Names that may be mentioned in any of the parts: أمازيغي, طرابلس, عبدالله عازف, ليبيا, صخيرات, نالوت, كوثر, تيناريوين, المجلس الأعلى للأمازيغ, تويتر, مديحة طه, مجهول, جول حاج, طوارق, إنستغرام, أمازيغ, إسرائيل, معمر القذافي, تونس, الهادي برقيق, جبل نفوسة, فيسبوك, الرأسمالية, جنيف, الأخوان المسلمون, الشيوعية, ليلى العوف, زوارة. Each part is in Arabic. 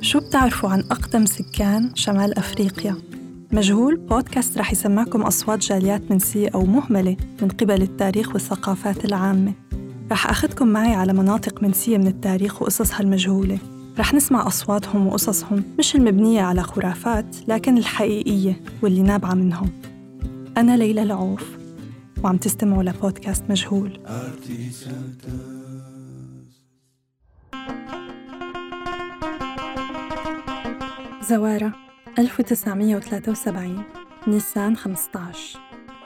شو بتعرفوا عن أقدم سكان شمال أفريقيا؟ مجهول بودكاست رح يسمعكم أصوات جاليات منسية أو مهملة من قبل التاريخ والثقافات العامة. رح أخذكم معي على مناطق منسية من التاريخ وقصصها المجهولة. رح نسمع أصواتهم وقصصهم، مش المبنية على خرافات لكن الحقيقية واللي نابعة منهم. أنا ليلى العوف وعم تستمعوا لبودكاست مجهول. زوارة 1973 نيسان 15.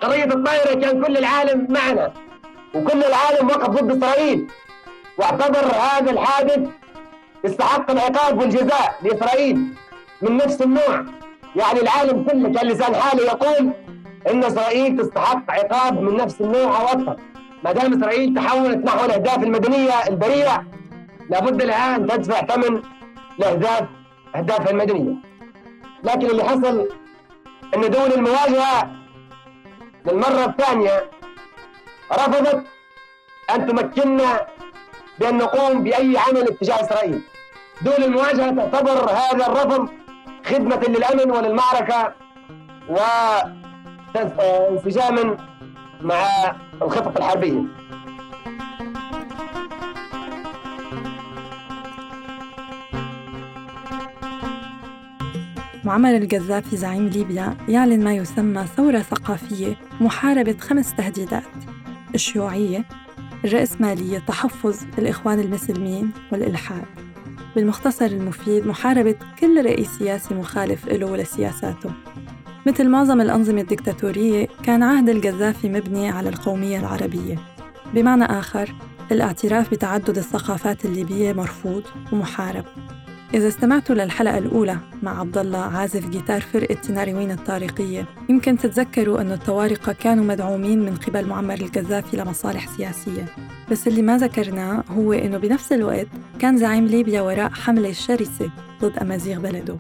قضية الطائرة كان كل العالم معنا وكل العالم وقف ضد إسرائيل، واعتبر هذا الحادث استحق العقاب والجزاء لإسرائيل من نفس النوع. يعني العالم كله كان لسان حاله يقول إن إسرائيل تستحق عقاب من نفس النوع أو أكثر. ما دام إسرائيل تحولت نحو الأهداف المدنية البريئة، لابد لها أن تدفع ثمن أهدافها المدنية. لكن اللي حصل أن دول المواجهة للمرة الثانية رفضت أن تمكننا بأن نقوم بأي عمل اتجاه إسرائيل. دول المواجهة تعتبر هذا الرفض خدمة للأمن وللمعركة و انسجاماً مع الخطط الحربية. معمر القذافي زعيم ليبيا يعلن ما يسمى ثورة ثقافية محاربة 5 تهديدات: الشيوعية، الرأسمالية، تحفظ الأخوان المسلمين، والإلحاد. بالمختصر المفيد، محاربة كل رأي سياسي مخالف له ولسياساته. مثل معظم الأنظمة الدكتاتورية، كان عهد القذافي مبني على القومية العربية. بمعنى آخر، الاعتراف بتعدد الثقافات الليبية مرفوض ومحارب. إذا استمعتوا للحلقة الأولى مع عبدالله عازف جيتار فرقة تيناريوين الطارقية، يمكن تتذكروا أن الطوارقة كانوا مدعومين من قبل معمر القذافي لمصالح سياسية. بس اللي ما ذكرناه هو أنه بنفس الوقت كان زعيم ليبيا وراء حملة شرسة ضد أمازيغ بلده.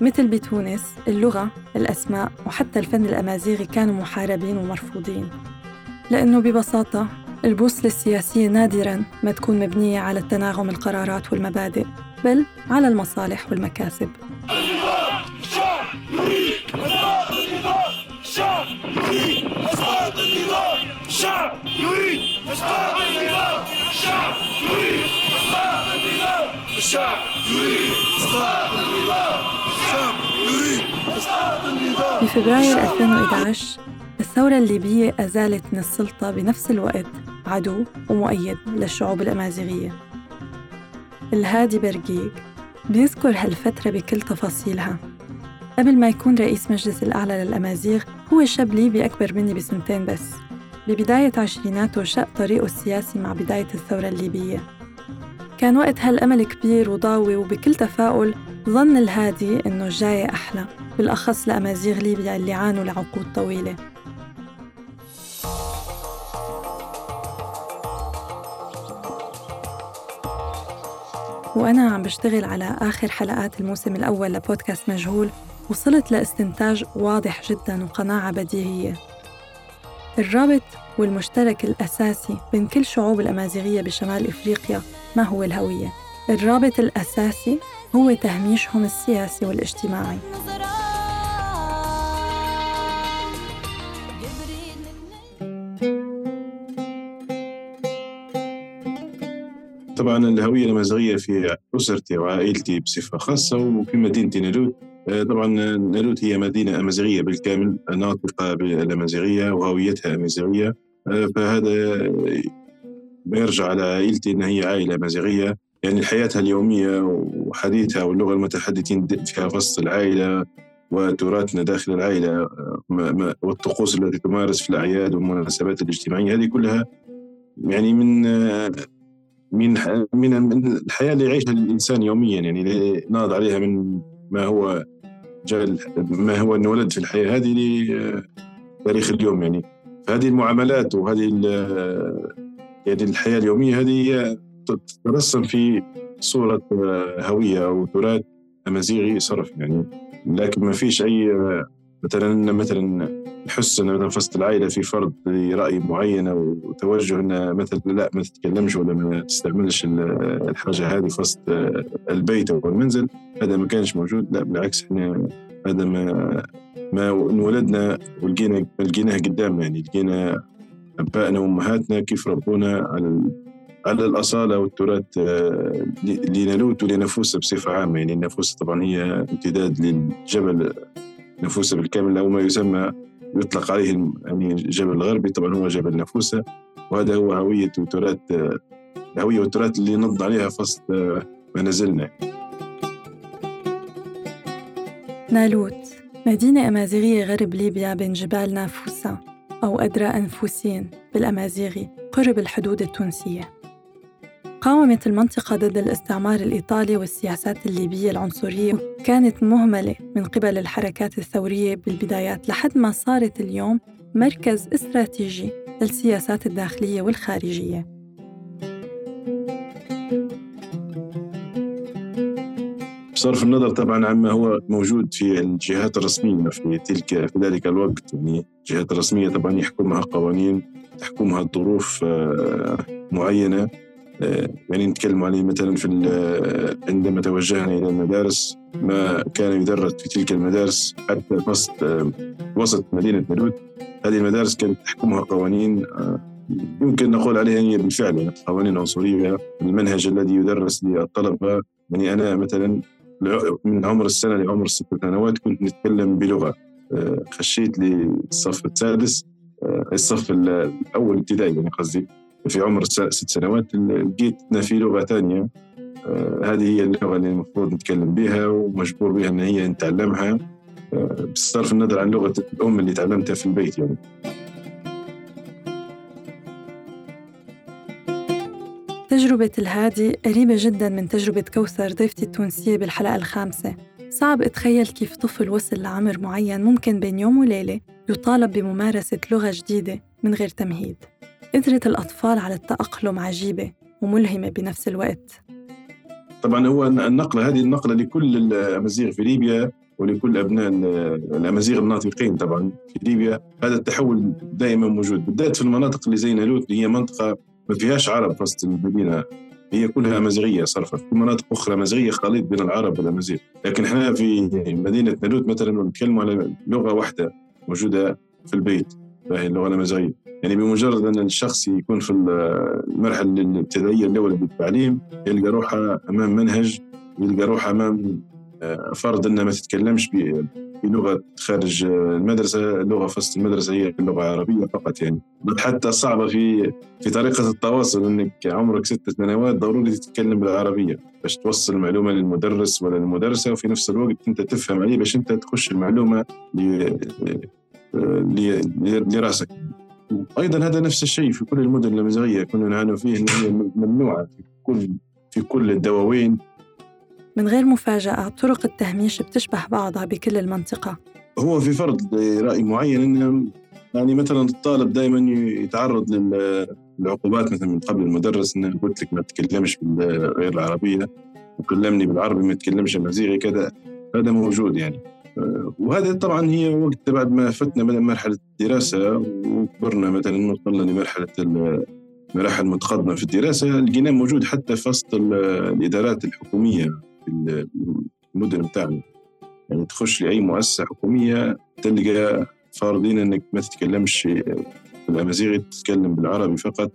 مثل بتونس، اللغة، الأسماء وحتى الفن الأمازيغي كانوا محاربين ومرفوضين، لأنه ببساطة البوصلة السياسية نادراً ما تكون مبنية على التناغم القرارات والمبادئ، بل على المصالح والمكاسب. في فبراير 2011 الثورة الليبية أزالت من السلطة بنفس الوقت عدو ومؤيد للشعوب الأمازيغية، الهادي برقيق. بيذكر هالفترة بكل تفاصيلها. قبل ما يكون رئيس مجلس الأعلى للأمازيغ، هو شاب ليبي أكبر مني ب2 سنين بس. ببداية عشريناته شق طريقه السياسي مع بداية الثورة الليبية. كان وقتها الأمل كبير وضاوي، وبكل تفاؤل ظن الهادي إنه الجاي أحلى، بالأخص لأمازيغ ليبيا اللي عانوا لعقود طويلة. وأنا عم بشتغل على آخر حلقات الموسم الأول لبودكاست مجهول، وصلت لاستنتاج واضح جداً وقناعة بديهية. الرابط والمشترك الأساسي بين كل شعوب الأمازيغية بشمال إفريقيا ما هو الهوية. الرابط الأساسي هو تهميشهم السياسي والاجتماعي. طبعاً الهوية الأمازيغية في أسرتي وعائلتي بصفة خاصة، وفي مدينة نالوت. طبعاً نالوت هي مدينة أمازيغية بالكامل، ناطقة بالأمازيغية وهويتها أمازيغية، فهذا يرجع على عائلتي أن هي عائلة أمازيغية. يعني حياتها اليومية وحديثها واللغة المتحدثين فيها وسط العائلة، وتراثنا داخل العائلة، والطقوس التي تمارس في الأعياد والمناسبات الاجتماعية، هذه كلها يعني من الحياة اللي يعيشها الإنسان يوميا، يعني ناض عليها من ما هو انولد في الحياة هذه لتاريخ اليوم. يعني هذه المعاملات وهذه يعني الحياة اليومية هذه تترسم في صورة هوية أو تراث أمازيغي صرف. يعني لكن ما فيش أي مثلا نحس أن فصل العائلة في فرض رأي معين وتوجه، أن مثلا لا ما تتكلمش ولا ما تستعملش الحاجة هذه في وسط البيت أو المنزل. هذا ما كانش موجود. لا بالعكس، احنا هذا ما انولدنا ولقيناه قدامنا، يعني لقينا ابائنا وامهاتنا كيف ربونا على الاصاله والتراث لنالوت ولنفوسه بصفه عامه. يعني نفوسه طبعا هي امتداد للجبل نفوسه بالكامل، او ما يسمى يطلق عليه يعني الجبل الغربي، طبعا هو جبل نفوسه، وهذا هو هويه وتراث الهويه والتراث اللي نض عليها فصل ما نزلنا. نالوت مدينة أمازيغية غرب ليبيا بين جبال نفوسة أو أدرى أنفوسين بالأمازيغي، قرب الحدود التونسية. قاومت المنطقة ضد الاستعمار الإيطالي والسياسات الليبية العنصرية، وكانت مهملة من قبل الحركات الثورية بالبدايات، لحد ما صارت اليوم مركز استراتيجي للسياسات الداخلية والخارجية. بصرف النظر طبعاً عما هو موجود في الجهات الرسمية في ذلك الوقت، يعني الجهات الرسمية طبعاً يحكمها قوانين، تحكمها ظروف معينة. يعني نتكلم عليه مثلاً في عندما توجهنا إلى المدارس، ما كان يدرس في تلك المدارس حتى وسط مدينة نالوت. هذه المدارس كانت تحكمها قوانين يمكن نقول عليها هي بالفعل قوانين عنصرية. المنهج الذي يدرس للطلبة، يعني أنا مثلاً من عمر السنة لعمر 6 سنوات كنت نتكلم بلغة. خشيت للصف السادس، الصف الأول ابتدائي يعني قصدي، في عمر 6 سنوات لقيتنا في لغة ثانية. هذه هي اللغة اللي المفروض نتكلم بها ومجبور بها أن هي نتعلمها، بصرف النظر عن لغة الأم اللي تعلمتها في البيت. يعني تجربة الهادي قريبة جداً من تجربة كوثر ضيفتي التونسية بالحلقة 5. صعب أتخيل كيف طفل وصل لعمر معين ممكن بين يوم وليلة يطالب بممارسة لغة جديدة من غير تمهيد. قدرة الأطفال على التأقلم عجيبة وملهمة بنفس الوقت. طبعاً هو النقلة، هذه النقلة لكل الأمازيغ في ليبيا ولكل أبناء الأمازيغ الناطقين طبعاً في ليبيا. هذا التحول دائماً موجود، بالذات في المناطق اللي زي نالوت اللي هي منطقة ما فيهاش عرب وسط المدينة، هي كلها أمازيغية صرفة. في مناطق أخرى أمازيغية خليط بين العرب والأمازيغ، لكن إحنا في مدينة نالوت مثلاً نتكلم على لغة واحدة موجودة في البيت، فهي اللغة الأمازيغية. يعني بمجرد أن الشخص يكون في المرحلة الابتدائية الأولى بالتعليم، يلقى روحه أمام منهج، يلقى روحه أمام فرض أنه ما تتكلمش بلغة خارج المدرسة. لغة فصل المدرسة هي اللغة العربية فقط. يعني حتى صعبة في طريقة التواصل، أنك عمرك 6 سنوات ضروري تتكلم بالعربية باش توصل المعلومة للمدرس ولا المدرسة، وفي نفس الوقت أنت تفهم عليه باش أنت تخش المعلومة لرأسك. أيضا هذا نفس الشيء في كل المدن الأمازيغية كنا نعاني فيه، اللي هي ممنوعة في كل الدواوين. من غير مفاجأة، طرق التهميش بتشبه بعضها بكل المنطقة. هو في فرض رأي معين إنه يعني مثلاً الطالب دائماً يتعرض للعقوبات مثلاً من قبل المدرس، إنه قلت لك ما تتكلمش بالغير العربية، وكلمني بالعربي ما تتكلمش أمازيغي كذا. هذا موجود يعني، وهذا طبعاً هي وقت بعد ما فتنا من مرحلة الدراسة وكبرنا مثلاً نوصلنا لمرحلة المراحل متقدمة في الدراسة، لقيناه موجود حتى في وسط الإدارات الحكومية في المدن بتاعنا. يعني تخش لأي مؤسسة حكومية تلقى فارضين أنك ما تتكلمش بالأمازيغي، تتكلم بالعربي فقط،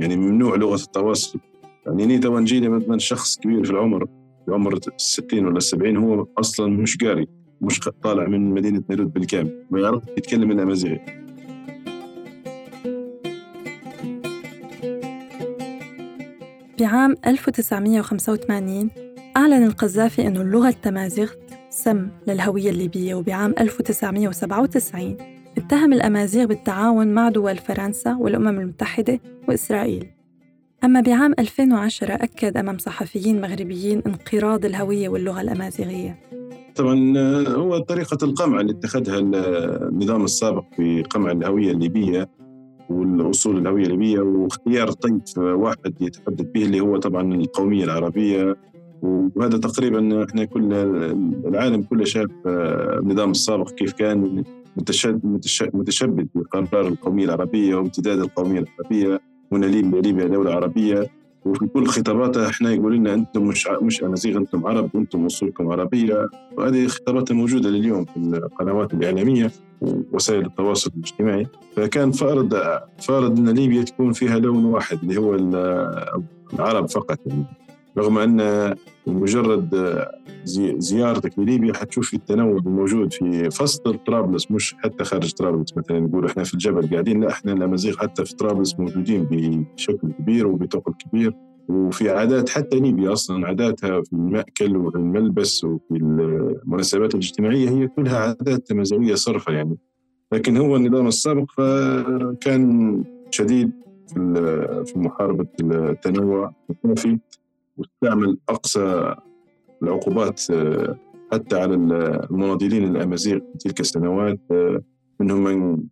يعني ممنوع لغة التواصل. يعني نيتا ونجيلة مثلا شخص كبير في العمر، بعمر 60 ولا 70، هو أصلا مش قاري، مش طالع من مدينة نالوت بالكامل، ما يعرف يتكلم الأمازيغي. بعام 1985 أعلن القذافي أن اللغة التمازيغ سم للهوية الليبية، وبعام 1997 اتهم الأمازيغ بالتعاون مع دول فرنسا والأمم المتحدة وإسرائيل. أما بعام 2010 أكد أمام صحفيين مغربيين انقراض الهوية واللغة الأمازيغية. طبعاً هو طريقة القمع اللي اتخذها النظام السابق في قمع الهوية الليبية والأصول الهوية الليبية، واختيار طيف واحد يتحدث به اللي هو طبعاً القومية العربية. وهذا تقريباً إحنا كل العالم كله شاف النظام السابق كيف كان متشبث بقرار القومية العربية وامتداد القومية العربية، وأن ليبيا دولة عربية، وفي كل خطاباتها احنا يقول لنا انتم مش امازيغ، انتم عرب وانتم اصولكم عربيه. وهذه خطابات موجوده لليوم في القنوات الاعلاميه ووسائل التواصل الاجتماعي. فكان فارض ان ليبيا تكون فيها لون واحد اللي هو العرب فقط، يعني رغم ان مجرد زيارتك لليبيا حتشوف التنوع الموجود في فصل طرابلس، مش حتى خارج طرابلس. مثلا نقول احنا في الجبل قاعدين، لا احنا الامازيغ حتى في طرابلس موجودين بشكل كبير وبثقل كبير، وفي عادات حتى ليبيا اصلا عاداتها في المأكل وفي الملبس وفي المناسبات الاجتماعيه هي كلها عادات امازيغيه صرفه يعني. لكن هو النظام السابق فكان شديد في محاربه التنوع الثقافي، واستعمل أقصى العقوبات حتى على المناضلين الأمازيغ في تلك السنوات، منهم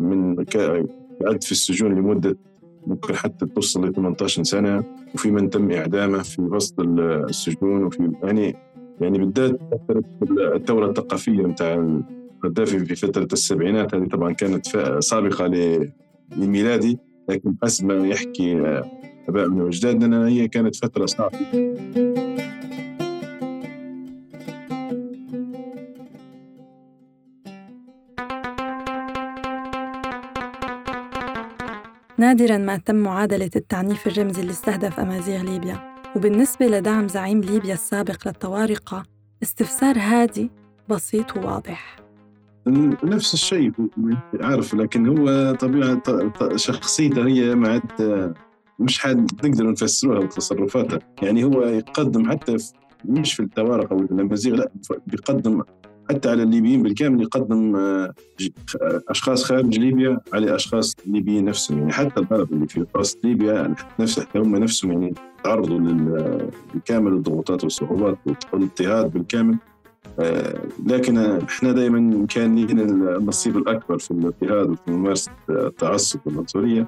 من قعد في السجون لمدة ممكن حتى توصل ل 18 سنة، وفي من تم إعدامه في وسط السجون. وفي يعني بالذات الثورة الثقافية متاع القذافي في فترة السبعينات، هذه طبعا كانت سابقة لميلادي، لكن حسب ما يحكي أبائنا وأجدادنا هي كانت فترة صعبة. نادراً ما تم معادلة التعنيف الرمزي اللي استهدف أمازيغ ليبيا. وبالنسبة لدعم زعيم ليبيا السابق للطوارقة، استفسار هادي بسيط وواضح. نفس الشيء عارف، لكن هو طبيعة شخصيته هي مع مش حد نقدر نفسروها بتصرفاته. يعني هو يقدم حتى مش في التوارق أو الأمازيغ، لا بيقدم حتى على الليبيين بالكامل، يقدم أشخاص خارج ليبيا على أشخاص ليبيين نفسهم. يعني حتى العرب اللي في وسط ليبيا حتى هم نفسهم يعني تعرضوا بالكامل للضغوطات والصعوبات والاضطهاد بالكامل. لكن احنا دائما كان لنا النصيب الأكبر في الاضطهاد وفي ممارسة التعصب والعنصرية.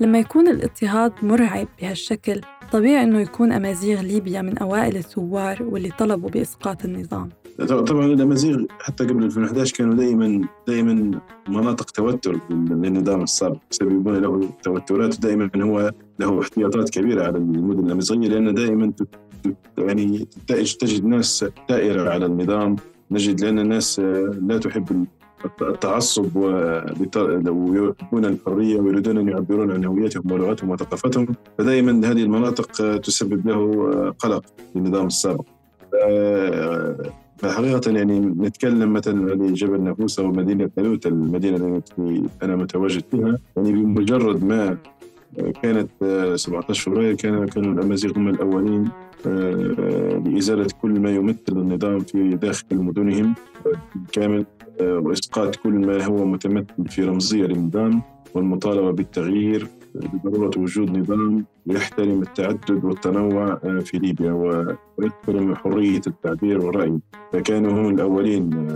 لما يكون الاضطهاد مرعب بهالشكل، طبيعي أنه يكون أمازيغ ليبيا من أوائل الثوار واللي طلبوا بإسقاط النظام. طبعاً الأمازيغ حتى قبل 2011 كانوا دائماً مناطق توتر للنظام السابق، يسببون له توترات، دائماً هو له احتياطات كبيرة على المدن الأمازيغية، لأنه دائماً يعني تجد ناس ثائرة على النظام، نجد لأن الناس لا تحب التعصب ويحبون الحرية ويريدون أن يعبرون عن هويتهم ولغتهم وثقافتهم. فدائما هذه المناطق تسبب له قلق للنظام السابق. فحقيقة يعني نتكلم مثلا عن جبل نفوسة ومدينة نالوت، المدينة التي أنا متواجد فيها، يعني بمجرد ما كانت 17 فبراير كانوا الأمازيغ هم الأولين بإزالة كل ما يمثل النظام في داخل مدنهم كامل، وإسقاط كل ما هو متمثل في رمزية للنظام، والمطالبة بالتغيير بضرورة وجود نظام يحترم التعدد والتنوع في ليبيا ويحترم حرية التعبير والرأي. فكانوا هم الأولين.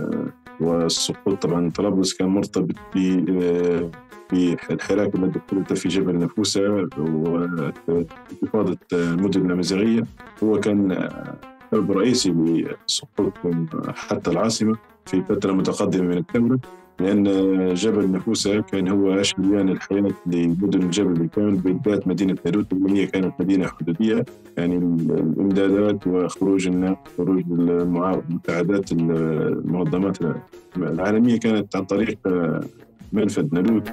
والسقوط طبعا طرابلس كان مرتبط في الحراك الذي قلت في جبل نفوسة وانتفاضة المدن الأمازيغية، هو كان سبب رئيسي لسقوط حتى العاصمة في فترة متقدمة من الثورة، لأن جبل نفوسة كان هو شريان الحياة لمدن الجبل بالكامل، بالذات مدينة نالوت اللي هي كانت مدينة حدودية، يعني الإمدادات وخروج النفط وخروج المساعدات المنظمات العالمية كانت عن طريق منفذ نالوت.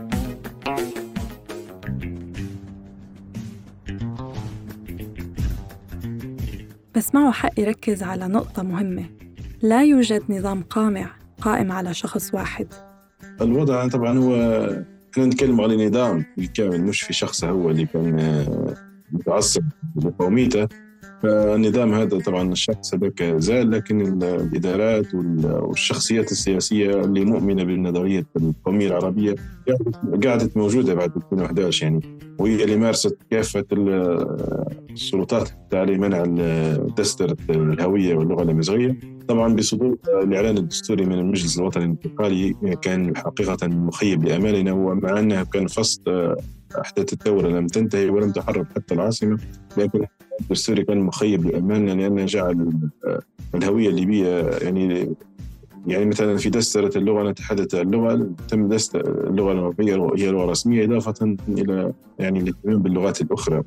بس معه حق يركز على نقطة مهمة، لا يوجد نظام قائم على شخص واحد. الوضع طبعاً هو إحنا نتكلم على نظام بالكامل، مش في شخص هو اللي كان متعصب لقوميته. فالنظام هذا طبعاً الشخص هذاك زال، لكن الإدارات والشخصيات السياسية اللي مؤمنة بالنظرية القومية العربية قاعدت موجودة بعد 2011 يعني، وهي اللي مارست كافة السلطات على منع تستر الهوية واللغة الأمازيغية. طبعاً بصدور الإعلان الدستوري من المجلس الوطني الانتقالي كان حقيقة مخيب لأمالنا، ومع أنه كان فصل أحداث الثورة لم تنتهي ولم تحرر حتى العاصمة، لكن الدستوري كان مخيب لأمالنا لأنه جعل الهوية الليبية يعني مثلاً في دسترة اللغة نتحدث عن اللغة، تم دسترة اللغة العربية هي لغة رسمية، إضافة إلى يعني الاهتمام باللغات الأخرى.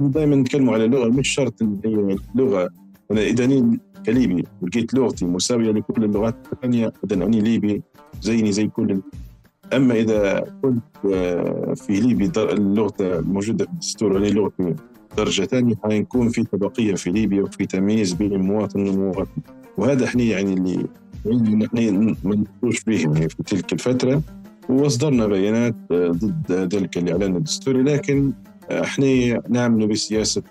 دائما نتكلموا على اللغه، مش شرط اللغه. انا اذا كليبي لقيت لغتي مساويه لكل اللغات الثانيه اذا اني ليبي زيني زي كل. اما اذا كنت في ليبيا اللغه الموجوده في الدستور هي لغه درجه ثانيه، حيكون في طبقيه في ليبيا وفي تمييز بين المواطن والمواطن، وهذا احنا يعني اللي نحن ما نقولش بهم يعني في تلك الفتره، واصدرنا بيانات ضد ذلك الاعلان الدستوري. لكن احنا نعملوا بسياسه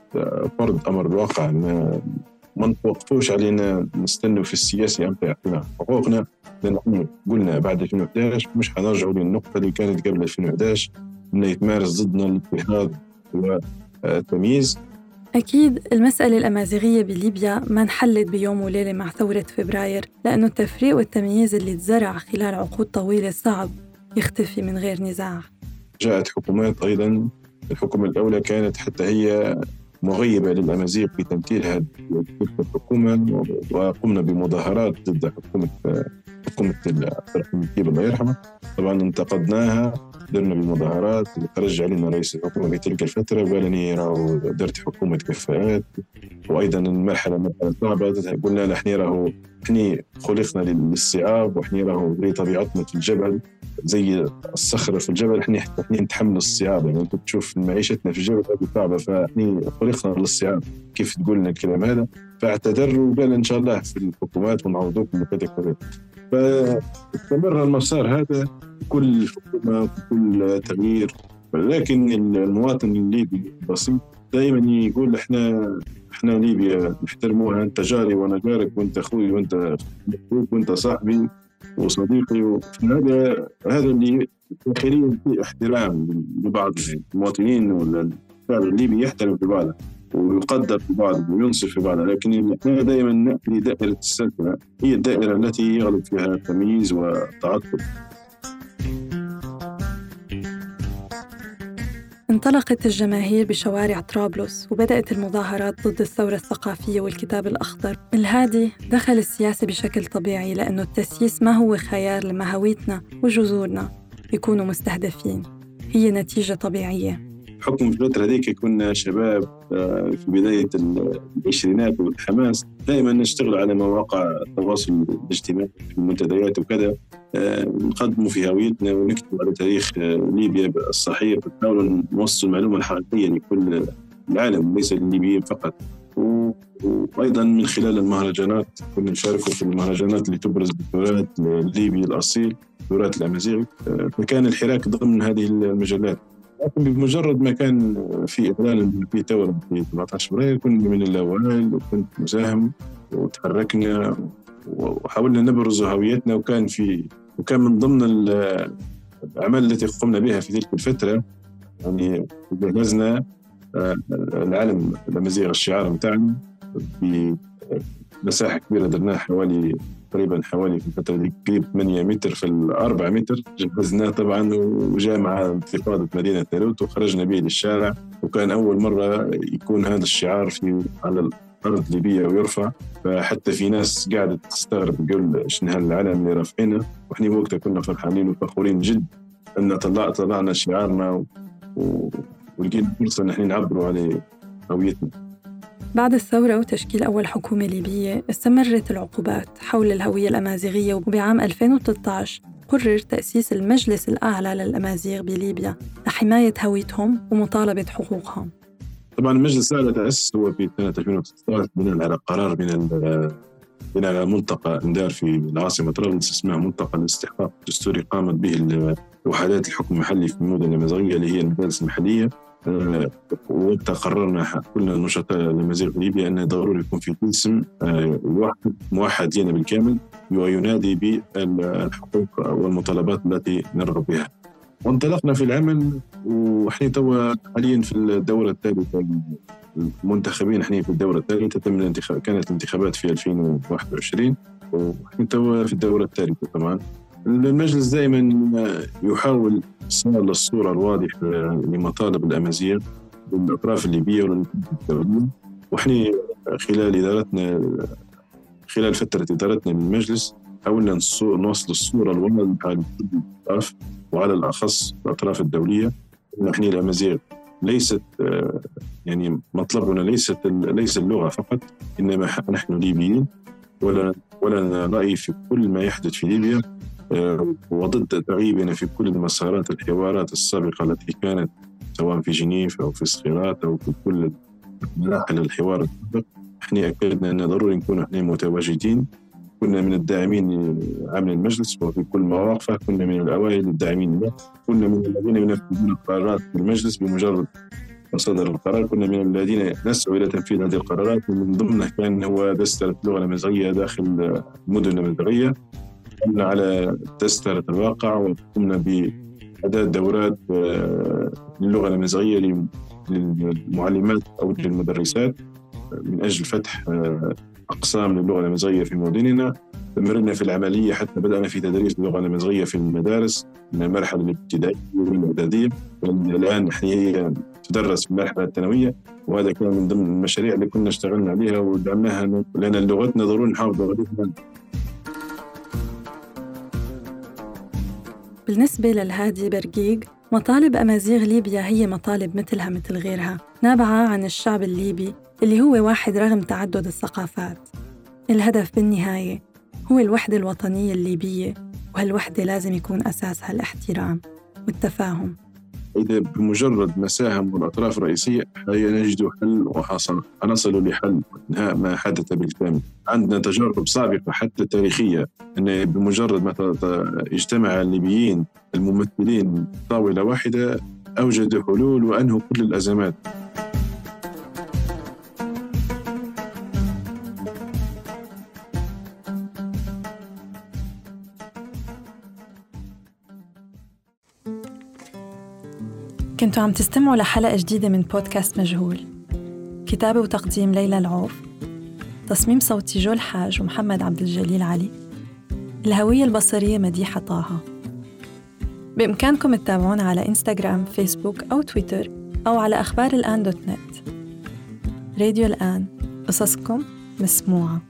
فرض امر الواقع، ما نتوقفوش علينا نستنوا في السياسي امتى يعطينا حقوقنا، لأننا قلنا بعد 2011 مش حنرجعوا للنقطة اللي كانت قبل 2011 إنه يتمارس ضدنا الاضطهاد والتمييز. أكيد المسألة الأمازيغية بليبيا ما انحلت بيوم وليلة مع ثورة فبراير، لأنه التفريق والتمييز اللي تزرع خلال عقود طويلة صعب يختفي من غير نزاع. جاءت حكومات أيضاً، الحكومة الأولى كانت حتى هي مغيبة للأمازيغ في تمثيلها الحكومة، وقمنا بمظاهرات ضد حكومة الله يرحمه، طبعاً انتقدناها، درنا بمظاهرات، خرج علينا رئيس الحكومة في تلك الفترة وقالني راهو درت حكومة كفاءات، وأيضاً المرحلة صعبة، قلنا نحن راهو خلقنا للصعاب، وحنا راهو بطبيعتنا في الجبل زي الصخرة في الجبل، إحنا نتحمل الصعاب، يعني أنت تشوف معيشتنا في الجبل صعبة، فإحنا خلقنا للصعاب كيف تقولنا الكلام هذا، فاعتذروا وقال إن شاء الله في الحكومات ونعوضوكم وكذا كذا. فاستمر المسار هذا كل حكومة كل تغيير، لكن المواطن الليبي البسيط دائما يقول إحنا ليبيا نحترموها، أنت جاري وأنا جارك وأنت أخوي وأنت أخوك وأنت صاحبي وصديقي، هذا اللي تخيلين في احترام لبعض المواطنين، ولا الشعب الليبي يحترم في بعضه ويقدر في بعضه وينصف في بعضه، لكن احنا دائما نأتي دائرة السلطنة هي الدائرة التي يغلب فيها التمييز والتعطل. انطلقت الجماهير بشوارع طرابلس وبدأت المظاهرات ضد الثورة الثقافية والكتاب الأخضر. الهادي دخل السياسة بشكل طبيعي، لأنه التسييس ما هو خيار لما هويتنا وجذورنا يكونوا مستهدفين، هي نتيجة طبيعية. حكم في الفترة هذيك كنا شباب في بداية العشرينات والحماس، دائما نشتغل على مواقع التواصل الاجتماعي في المنتديات وكذا، نقدموا في هويتنا ونكتب على تاريخ ليبيا الصحيح، ونحاول نوصل المعلومة الحقيقية لكل العالم ليس الليبيين فقط. وأيضا من خلال المهرجانات كنا نشاركوا في المهرجانات اللي تبرز بالتراث الليبي الأصيل، تراث الأمازيغ، فكان الحراك ضمن هذه المجلات. لكن بمجرد ما كان في إعلان في ثورة في 17 فبراير كنت من الأوائل وكنت مساهم، وتحركنا وحاولنا نبرز هويتنا، وكان من ضمن الأعمال التي قمنا بها في تلك الفترة، يعني جهزنا العلم الأمازيغ الشعار متاعنا بمساحة كبيرة، درناه حوالي في الفترة قريب 8 متر في 4 متر، جهزناه طبعا وجاء مع انتفاضة مدينة نالوت وخرجنا به للشارع، وكان أول مرة يكون هذا الشعار على الأرض الليبية ويرفع، فحتى في ناس قاعدة تستغرب تقول شنو هالعلم اللي رافعينه، وإحنا وقتها كنا فرحانين وفخورين جد أن طلعنا شعارنا ولقينا فرصة أن احنا نعبروا على هويتنا. بعد الثورة وتشكيل أول حكومة ليبية استمرت العقوبات حول الهوية الأمازيغية، وبعام 2013 قرر تأسيس المجلس الأعلى للأمازيغ بليبيا لحماية هويتهم ومطالبة حقوقهم. طبعاً المجلس الأعلى تأسس هو في سنة 2016 بناءً على قرار بناءً على منطقة ندار في العاصمة طرابلس اسمها منطقة الاستحقاق الدستوري، قامت به وحدات الحكم المحلي في المدن الأمازيغية اللي هي المجالس المحلية. وقررنا كلنا نشطاء الأمازيغ في ليبيا أنه ضروري يكون في جسم موحد لنا بالكامل وينادي بالحقوق والمطالبات التي نرغب بها، وانطلقنا في العمل. وإحنا حاليا في الدورة الثالثة، المنتخبين إحنا في الدورة الثالثة، كانت انتخابات في 2021 وإحنا في الدورة الثالثة. طبعا المجلس دائما يحاول إيصال الصورة الواضحة لمطالب الأمازيغ للأطراف الليبية والدولية، وإحنا خلال فترة إدارتنا من المجلس حاولنا نوصل الصورة الواضحة للأطراف، وعلى الأخص الأطراف الدولية، إن إحنا الأمازيغ ليست يعني مطلبنا ليس اللغة فقط، إنما نحن ليبيين ولنا رأي في كل ما يحدث في ليبيا، وضد تعيبنا في كل المسارات الحوارات السابقة التي كانت سواء في جنيف أو في صخيرات أو في كل مراحل الحوار السابق. نحن أكدنا أن ضروري نكون نحن متواجدين، كنا من الداعمين لعمل المجلس وفي كل مواقفه، كنا من الأوائل الداعمين له، كنا من الذين ينفذون القرارات في المجلس بمجرد صدر القرار، كنا من الذين نسعوا إلى تنفيذ هذه القرارات، ومن ضمنها كان هو دستور اللغة الأمازيغية داخل المدن الأمازيغية. قمنا على دستور الواقع وقمنا بإعداد دورات للغة الأمازيغية للمعلمات أو للمدرسات من أجل فتح أقسام للغة الأمازيغية في مدننا. تمرنا في العملية حتى بدأنا في تدريس اللغة الأمازيغية في المدارس من المرحلة الابتدائية والإعدادية، والآن هي تدرس في المرحلة الثانوية، وهذا كان من ضمن المشاريع اللي كنا اشتغلنا عليها ودعمناها، لأن لغتنا ضروري نحافظوا عليها. بالنسبة للهادي برقيق، مطالب أمازيغ ليبيا هي مطالب مثلها مثل غيرها، نابعة عن الشعب الليبي اللي هو واحد رغم تعدد الثقافات. الهدف بالنهاية هو الوحدة الوطنية الليبية، وهالوحدة لازم يكون أساسها الاحترام والتفاهم. إذا بمجرد مساهم والأطراف الرئيسية نجد حل وحصل، نصل لحل إنهاء ما حدث بالكامل. عندنا تجارب سابقة حتى تاريخية أن بمجرد ما اجتمع الليبيين الممثلين طاولة واحدة أوجد حلول وأنهوا كل الأزمات. كنتوا عم تستمعوا لحلقة جديدة من بودكاست مجهول. كتابة وتقديم ليلى العوف، تصميم صوتي جول حاج ومحمد عبد الجليل علي، الهوية البصرية مديحة طه. بإمكانكم تتابعونا على إنستغرام، فيسبوك أو تويتر، أو على أخبارالآن.net. راديو الآن، قصصكم مسموعة.